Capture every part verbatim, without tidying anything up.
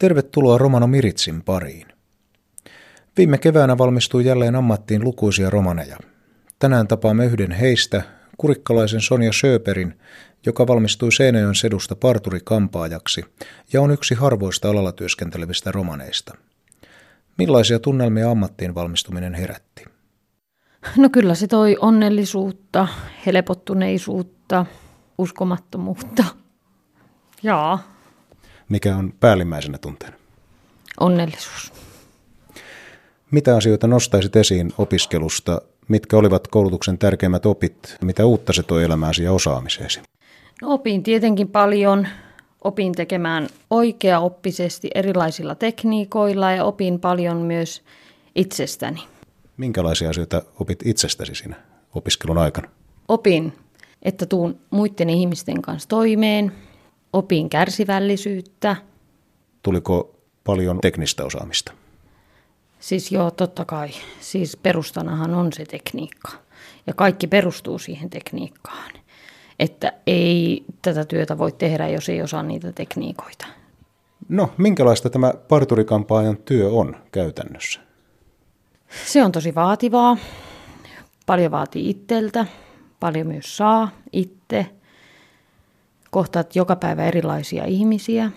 Tervetuloa Romano Miritsin pariin. Viime keväänä valmistui jälleen ammattiin lukuisia romaneja. Tänään tapaamme yhden heistä, kurikkalaisen Sonja Sjöbergin, joka valmistui Seinäjoen SEDUsta parturikampaajaksi ja on yksi harvoista alalla työskentelevistä romaneista. Millaisia tunnelmia ammattiin valmistuminen herätti? No kyllä se toi onnellisuutta, helpottuneisuutta, uskomattomuutta. Jaa. Mikä on päällimmäisenä tunteena? Onnellisuus. Mitä asioita nostaisit esiin opiskelusta? Mitkä olivat koulutuksen tärkeimmät opit? Mitä uutta se toi elämääsi ja osaamiseesi? No, opin tietenkin paljon. Opin tekemään oikeaoppisesti erilaisilla tekniikoilla ja opin paljon myös itsestäni. Minkälaisia asioita opit itsestäsi siinä opiskelun aikana? Opin, että tuun muiden ihmisten kanssa toimeen. Opin kärsivällisyyttä. Tuliko paljon teknistä osaamista? Siis joo, totta kai. Siis perustanahan on se tekniikka. Ja kaikki perustuu siihen tekniikkaan. Että ei tätä työtä voi tehdä, jos ei osaa niitä tekniikoita. No, minkälaista tämä parturikampaajan työ on käytännössä? Se on tosi vaativaa. Paljon vaatii itseltä. Paljon myös saa itse. Kohtaat joka päivä erilaisia ihmisiä,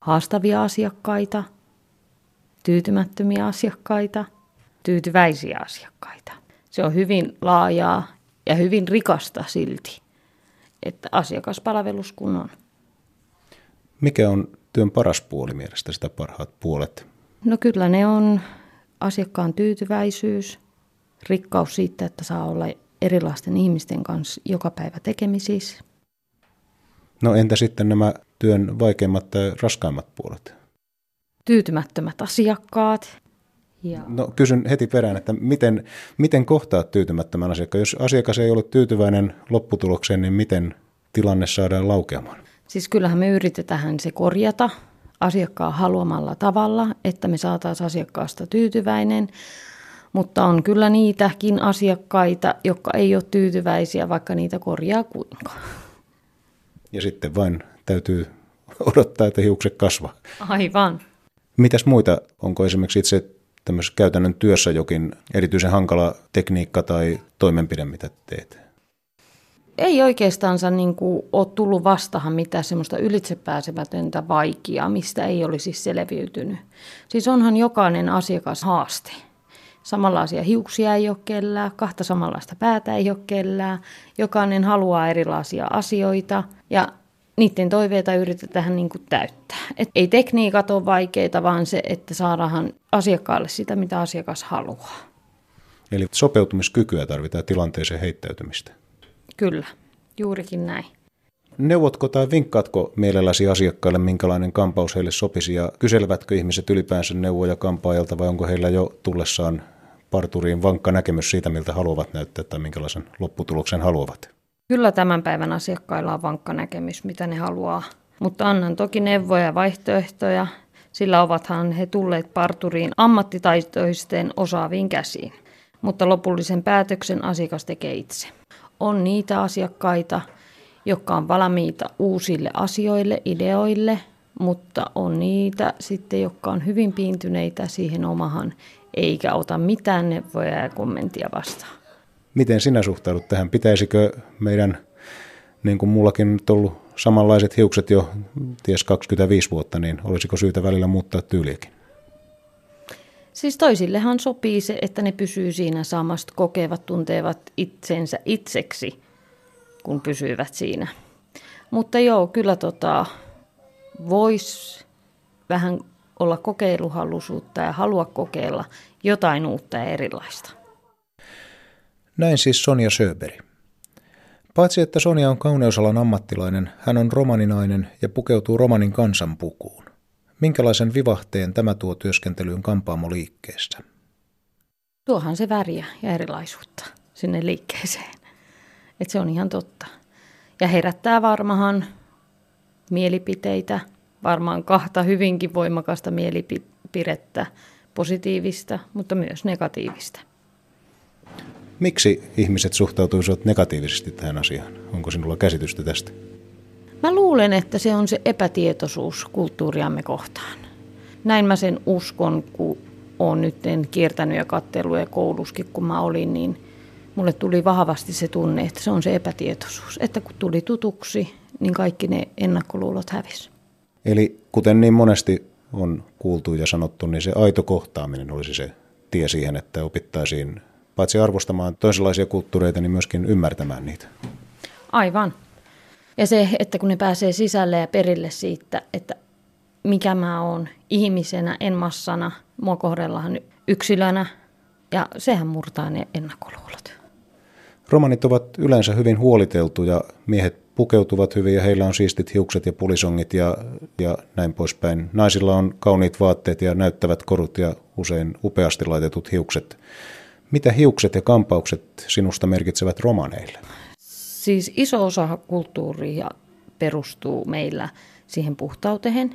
haastavia asiakkaita, tyytymättömiä asiakkaita, tyytyväisiä asiakkaita. Se on hyvin laajaa ja hyvin rikasta silti, että asiakaspalvelus kun on. Mikä on työn paras puoli mielestäsi, sitä parhaat puolet? No kyllä ne on asiakkaan tyytyväisyys, rikkaus siitä, että saa olla erilaisten ihmisten kanssa joka päivä tekemisissä. No entä sitten nämä työn vaikeimmat tai raskaimmat puolet? Tyytymättömät asiakkaat. Ja... No kysyn heti perään, että miten, miten kohtaat tyytymättömän asiakkaan? Jos asiakas ei ole tyytyväinen lopputulokseen, niin miten tilanne saadaan laukeamaan? Siis kyllähän me yritetään se korjata asiakkaan haluamalla tavalla, että me saataisiin asiakkaasta tyytyväinen. Mutta on kyllä niitäkin asiakkaita, jotka ei ole tyytyväisiä, vaikka niitä korjaa kuinka. Ja sitten vain täytyy odottaa, että hiukset kasvaa. Aivan. Mitäs muita? Onko esimerkiksi itse tämmöisessä käytännön työssä jokin erityisen hankala tekniikka tai toimenpide, mitä teet? Ei oikeastaansa niin kuin ole tullut vastahan mitään semmoista ylitsepääsemätöntä vaikeaa, mistä ei olisi selviytynyt. Siis onhan jokainen asiakas haaste. Samanlaisia hiuksia ei ole kellään, kahta samanlaista päätä ei ole kellään, jokainen haluaa erilaisia asioita ja niiden toiveita yritetään niin kuin täyttää. Et ei tekniikat ole vaikeita, vaan se, että saadaan asiakkaalle sitä, mitä asiakas haluaa. Eli sopeutumiskykyä tarvitaan, tilanteeseen heittäytymistä. Kyllä, juurikin näin. Neuvotko tai vinkkaatko mielelläsi asiakkaille, minkälainen kampaus heille sopisi ja kyselevätkö ihmiset ylipäänsä neuvoja kampaajalta vai onko heillä jo tullessaan parturiin vankka näkemys siitä, miltä haluavat näyttää tai minkälaisen lopputuloksen haluavat? Kyllä tämän päivän asiakkailla on vankka näkemys, mitä ne haluaa, mutta annan toki neuvoja ja vaihtoehtoja, sillä ovathan he tulleet parturiin ammattitaitoisten osaaviin käsiin, mutta lopullisen päätöksen asiakas tekee itse. On niitä asiakkaita, jotka on valmiita uusille asioille, ideoille, mutta on niitä sitten, jotka on hyvin piintyneitä siihen omahan, eikä ota mitään neuvoja ja kommenttia vastaan. Miten sinä suhtaudut tähän? Pitäisikö meidän, niin kuin mullakin nyt ollut samanlaiset hiukset jo ties kaksikymmentäviisi vuotta, niin olisiko syytä välillä muuttaa tyyliäkin? Siis toisillehan sopii se, että ne pysyy siinä samasta, kokevat, tuntevat itsensä itseksi, kun pysyvät siinä. Mutta joo, kyllä tota, voisi vähän olla kokeiluhallisuutta ja halua kokeilla jotain uutta ja erilaista. Näin siis Sonja Sjöberg. Paitsi että Sonja on kauneusalan ammattilainen, hän on romaninainen ja pukeutuu romanin kansanpukuun. Minkälaisen vivahteen tämä tuo työskentelyyn kampaamoliikkeessä? Tuohan se väriä ja erilaisuutta sinne liikkeeseen. Et se on ihan totta. Ja herättää varmahan mielipiteitä, varmaan kahta hyvinkin voimakasta mielipidettä, positiivista, mutta myös negatiivista. Miksi ihmiset suhtautuisivat negatiivisesti tähän asiaan? Onko sinulla käsitystä tästä? Mä luulen, että se on se epätietoisuus kulttuuriamme kohtaan. Näin mä sen uskon, kun olen nyt kiertänyt ja katsellut ja kouluskin, kun mä olin, niin mulle tuli vahvasti se tunne, että se on se epätietoisuus. Että kun tuli tutuksi, niin kaikki ne ennakkoluulot hävisi. Eli kuten niin monesti on kuultu ja sanottu, niin se aito kohtaaminen olisi se tie siihen, että opittaisiin paitsi arvostamaan toisenlaisia kulttuureita, niin myöskin ymmärtämään niitä. Aivan. Ja se, että kun ne pääsee sisälle ja perille siitä, että mikä mä oon ihmisenä, en massana, mua kohdellaan yksilönä, ja sehän murtaa ne ennakkoluulot. Romanit ovat yleensä hyvin huoliteltuja, miehet pukeutuvat hyvin ja heillä on siistit hiukset ja pulisongit ja, ja näin poispäin. Naisilla on kauniit vaatteet ja näyttävät korut ja usein upeasti laitetut hiukset. Mitä hiukset ja kampaukset sinusta merkitsevät romaneille? Siis iso osa kulttuuria perustuu meillä siihen puhtauteen,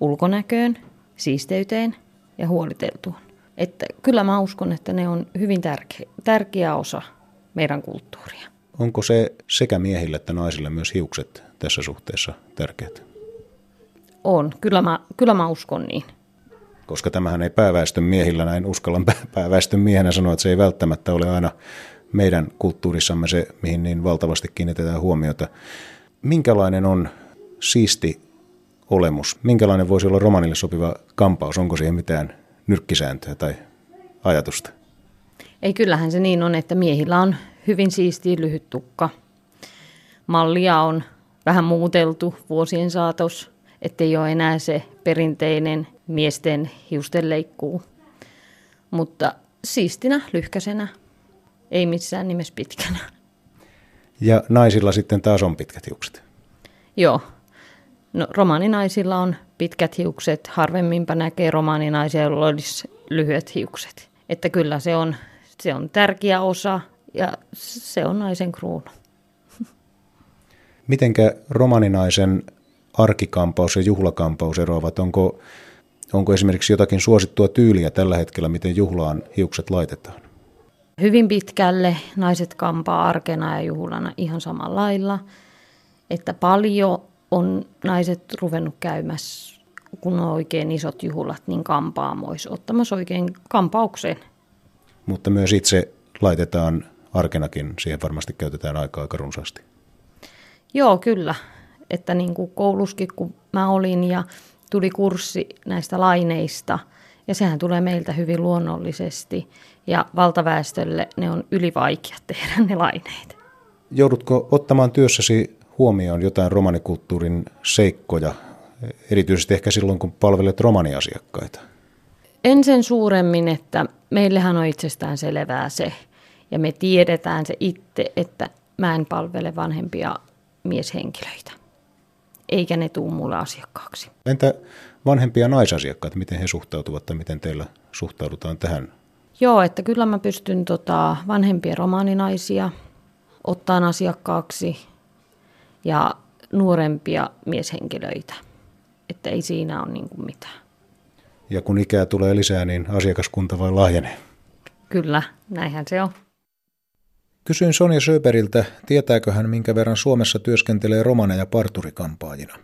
ulkonäköön, siisteyteen ja huoliteltuun. Että kyllä mä uskon, että ne on hyvin tärkeä, tärkeä osa meidän kulttuuria. Onko se sekä miehillä että naisilla myös hiukset tässä suhteessa tärkeät? On, kyllä mä, kyllä mä uskon niin. Koska tämähän ei pääväestön miehillä, näin uskallan pääväestön miehenä sanoa, että se ei välttämättä ole aina meidän kulttuurissamme se, mihin niin valtavasti kiinnitetään huomiota. Minkälainen on siisti olemus? Minkälainen voisi olla romanille sopiva kampaus? Onko siihen mitään nyrkkisääntöä tai ajatusta? Ei, kyllähän se niin on, että miehillä on hyvin siistiä lyhyt tukka. Mallia on vähän muuteltu vuosien saatossa, ettei ole enää se perinteinen miesten hiusten leikkuu. Mutta siistinä, lyhkäsenä, ei missään nimessä pitkänä. Ja naisilla sitten taas on pitkät hiukset? Joo. No, romaninaisilla on pitkät hiukset. Harvemminpä näkee romaninaisia, joilla olisi lyhyet hiukset. Että kyllä se on, se on tärkeä osa ja se on naisen kruunu. Mitenkä romaninaisen arkikampaus ja juhlakampaus eroavat? Onko, onko esimerkiksi jotakin suosittua tyyliä tällä hetkellä, miten juhlaan hiukset laitetaan? Hyvin pitkälle naiset kampaa arkena ja juhlana ihan samalla lailla, että paljon on naiset ruvennut käymässä, kun on oikein isot juhlat, niin kampaamoissa ottamassa oikein kampaukseen. Mutta myös itse laitetaan arkenakin, siihen varmasti käytetään aikaa aika runsaasti. Joo, kyllä. Että niin kuin kouluskin, kun mä olin ja tuli kurssi näistä laineista, ja sehän tulee meiltä hyvin luonnollisesti, ja valtaväestölle ne on ylivaikea tehdä ne laineet. Joudutko ottamaan työssäsi huomioon jotain romanikulttuurin seikkoja, erityisesti ehkä silloin, kun palvelet romaniasiakkaita? En sen suuremmin, että meillähän on itsestään selvää se, ja me tiedetään se itse, että mä en palvele vanhempia mieshenkilöitä, eikä ne tule mulle asiakkaaksi. Entä vanhempia naisasiakkaita, miten he suhtautuvat tai miten teillä suhtaudutaan tähän? Joo, että kyllä mä pystyn tota, vanhempia romaninaisia ottaan asiakkaaksi ja nuorempia mieshenkilöitä, että ei siinä ole niin kuin mitään. Ja kun ikää tulee lisää, niin asiakaskunta vain laajenee. Kyllä, näinhän se on. Kysyin Sonja Sjöbergiltä, tietääkö hän minkä verran Suomessa työskentelee romaneja parturikampaajina.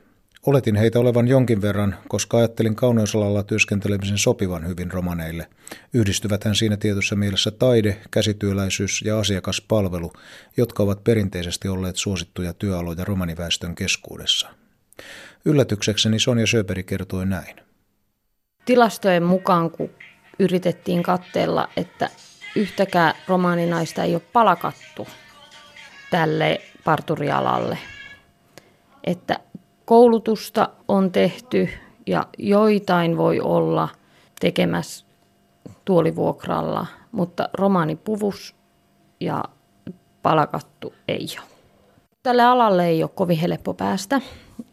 Oletin heitä olevan jonkin verran, koska ajattelin kauneusalalla työskentelemisen sopivan hyvin romaneille. Yhdistyväthän siinä tietyssä mielessä taide, käsityöläisyys ja asiakaspalvelu, jotka ovat perinteisesti olleet suosittuja työaloja romaniväestön keskuudessa. Yllätyksekseni Sonja Sjöberg kertoi näin. Tilastojen mukaan, kun yritettiin katsella, että yhtäkään romaninaista ei ole palkattu tälle parturialalle, että koulutusta on tehty ja joitain voi olla tekemässä tuolivuokralla, mutta romanipuvus ja palkattu ei ole. Tälle alalle ei ole kovin helppo päästä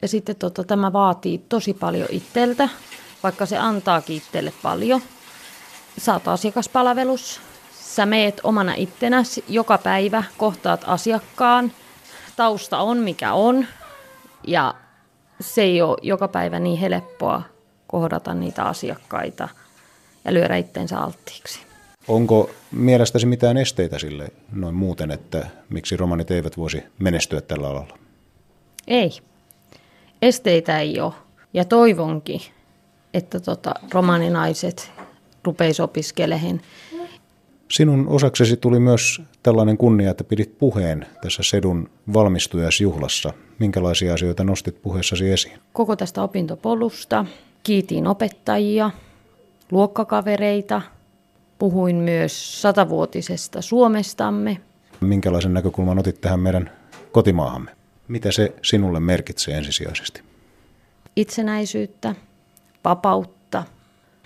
ja sitten tota, tämä vaatii tosi paljon itseltä, vaikka se antaakin itselle paljon. Saat asiakaspalvelus, sä meet omana ittenäsi, joka päivä kohtaat asiakkaan, tausta on mikä on ja se ei ole joka päivä niin helppoa kohdata niitä asiakkaita ja lyödä itteensä alttiiksi. Onko mielestäsi mitään esteitä sille noin muuten, että miksi romanit eivät voisi menestyä tällä alalla? Ei. Esteitä ei ole. Ja toivonkin, että tota, romaninaiset rupeisivat opiskelemaan. Sinun osaksesi tuli myös tällainen kunnia, että pidit puheen tässä SEDUn valmistujaisjuhlassa. Minkälaisia asioita nostit puheessasi esiin? Koko tästä opintopolusta. Kiitin opettajia, luokkakavereita. Puhuin myös satavuotisesta Suomestamme. Minkälaisen näkökulman otit tähän meidän kotimaahamme? Mitä se sinulle merkitsee ensisijaisesti? Itsenäisyyttä, vapautta.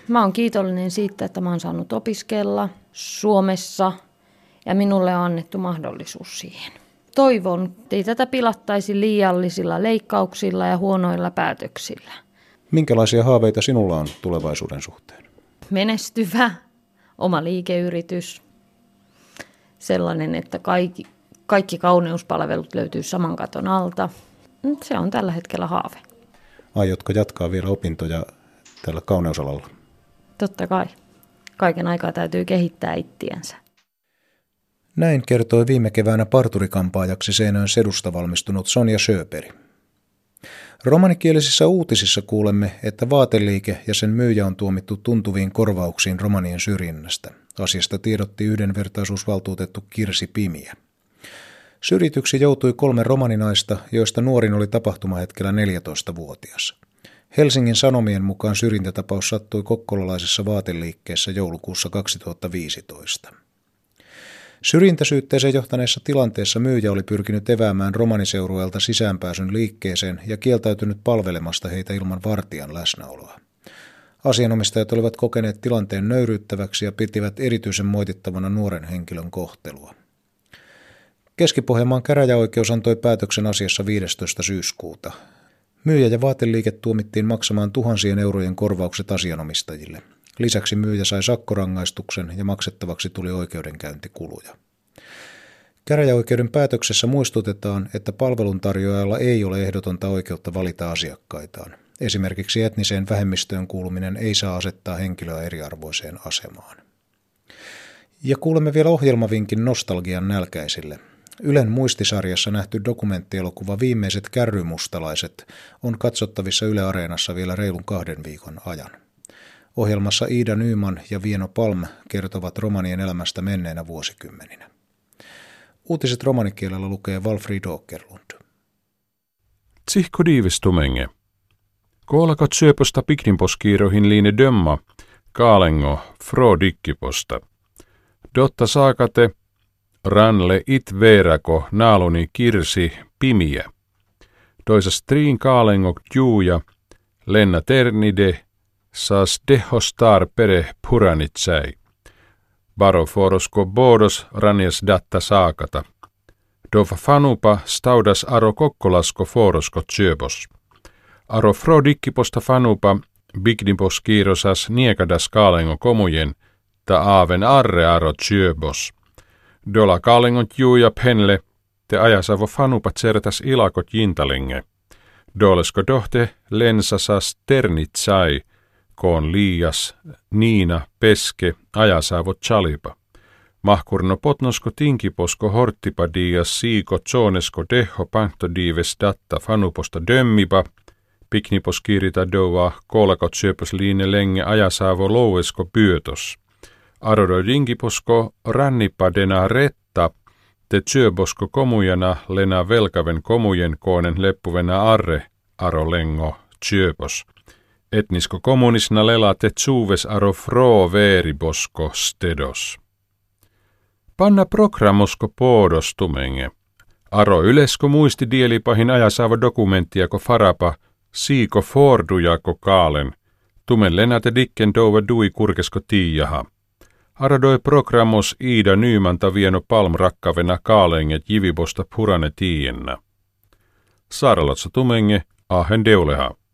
Mä oon kiitollinen siitä, että mä oon saanut opiskella Suomessa ja minulle on annettu mahdollisuus siihen. Toivon, ettei tätä pilattaisi liiallisilla leikkauksilla ja huonoilla päätöksillä. Minkälaisia haaveita sinulla on tulevaisuuden suhteen? Menestyvä, oma liikeyritys. Sellainen, että kaikki, kaikki kauneuspalvelut löytyy saman katon alta. Se on tällä hetkellä haave. Aiotko jatkaa vielä opintoja tällä kauneusalalla? Totta kai. Kaiken aikaa täytyy kehittää ittiänsä. Näin kertoi viime keväänä parturikampaajaksi Seinäjoen SEDUsta valmistunut Sonja Sjöberg. Romanikielisissä uutisissa kuulemme, että vaateliike ja sen myyjä on tuomittu tuntuviin korvauksiin romanien syrjinnästä. Asiasta tiedotti yhdenvertaisuusvaltuutettu Kirsi Pimiä. Syrjityksi joutui kolme romaninaista, joista nuorin oli tapahtumahetkellä neljätoistavuotias. Helsingin Sanomien mukaan syrjintätapaus sattui kokkolalaisessa vaateliikkeessä joulukuussa kaksituhattaviisitoista. Syrjintäsyytteeseen johtaneessa tilanteessa myyjä oli pyrkinyt eväämään romaniseurueelta sisäänpääsyn liikkeeseen ja kieltäytynyt palvelemasta heitä ilman vartijan läsnäoloa. Asianomistajat olivat kokeneet tilanteen nöyryyttäväksi ja pitivät erityisen moitittavana nuoren henkilön kohtelua. Keski-Pohjanmaan käräjäoikeus antoi päätöksen asiassa viidestoista syyskuuta. Myyjä ja vaateliike tuomittiin maksamaan tuhansien eurojen korvaukset asianomistajille. Lisäksi myyjä sai sakkorangaistuksen ja maksettavaksi tuli oikeudenkäyntikuluja. Käräjäoikeuden päätöksessä muistutetaan, että palveluntarjoajalla ei ole ehdotonta oikeutta valita asiakkaitaan. Esimerkiksi etniseen vähemmistöön kuuluminen ei saa asettaa henkilöä eriarvoiseen asemaan. Ja kuulemme vielä ohjelmavinkin nostalgian nälkäisille. Ylen muistisarjassa nähty dokumenttielokuva Viimeiset kärrymustalaiset on katsottavissa Yle Areenassa vielä reilun kahden viikon ajan. Ohjelmassa Iida Nyyman ja Vieno Palm kertovat romanien elämästä menneinä vuosikymmeninä. Uutiset romanikielellä lukee Valfri Ockerlund. Tsihko diivistumenge. Koolakot syöposta pikninposkiiroihin liine dömma, kaalengo, fro dikkiposta. Dotta saakate, ranle it veerako, naaluni Kirsi Pimiä. Toisa striin kaalengok juuja, lenna ternide, saas dehostar pere puranitsei. Baroforosko bodos ranjes datta saakata. Dov fanupa staudas aro kokkolasko forosko syöpos. Aro fro dikkiposta fanupa bigdipos kiirosas niekadas kaalengo komujen, ta aaven arre aro syöpos. Dola kaalengot juuja penle, te ajasavo fanupa tsertas ilakot jintalenge. Dolesko dohte lensasas ternitsai, koon liias, niina, peske, ajasaavo chalipa. Mahkurno potnosko tinkiposko horttipa dias siiko tsonesko deho pankto diives datta fanuposta dömmipa. Piknipos kirita doa kolakot syöpös liine lenge ajasaavo louesko pyötos. Arodo dinkiposko rannipadena retta, te syöbosko komujana lena velkaven komujen koonen leppuvena arre, aro lengo, syöpos. Etnisko kommunisna lelate tsuves aro fro veeribosko stedos. Panna programosko poodostumenge. Aro ylesko muisti dielipahin ajasaava dokumenttiako farapa, siiko fordujako kaalen. Tumen lenate dikken douva dui kurkesko tiijaha. Aradoi programos Iida Nyymanta Vieno Palm rakkavena kaalenget jivibosta purane tiiennä. Saaralotsa tumenge, ahen deuleha.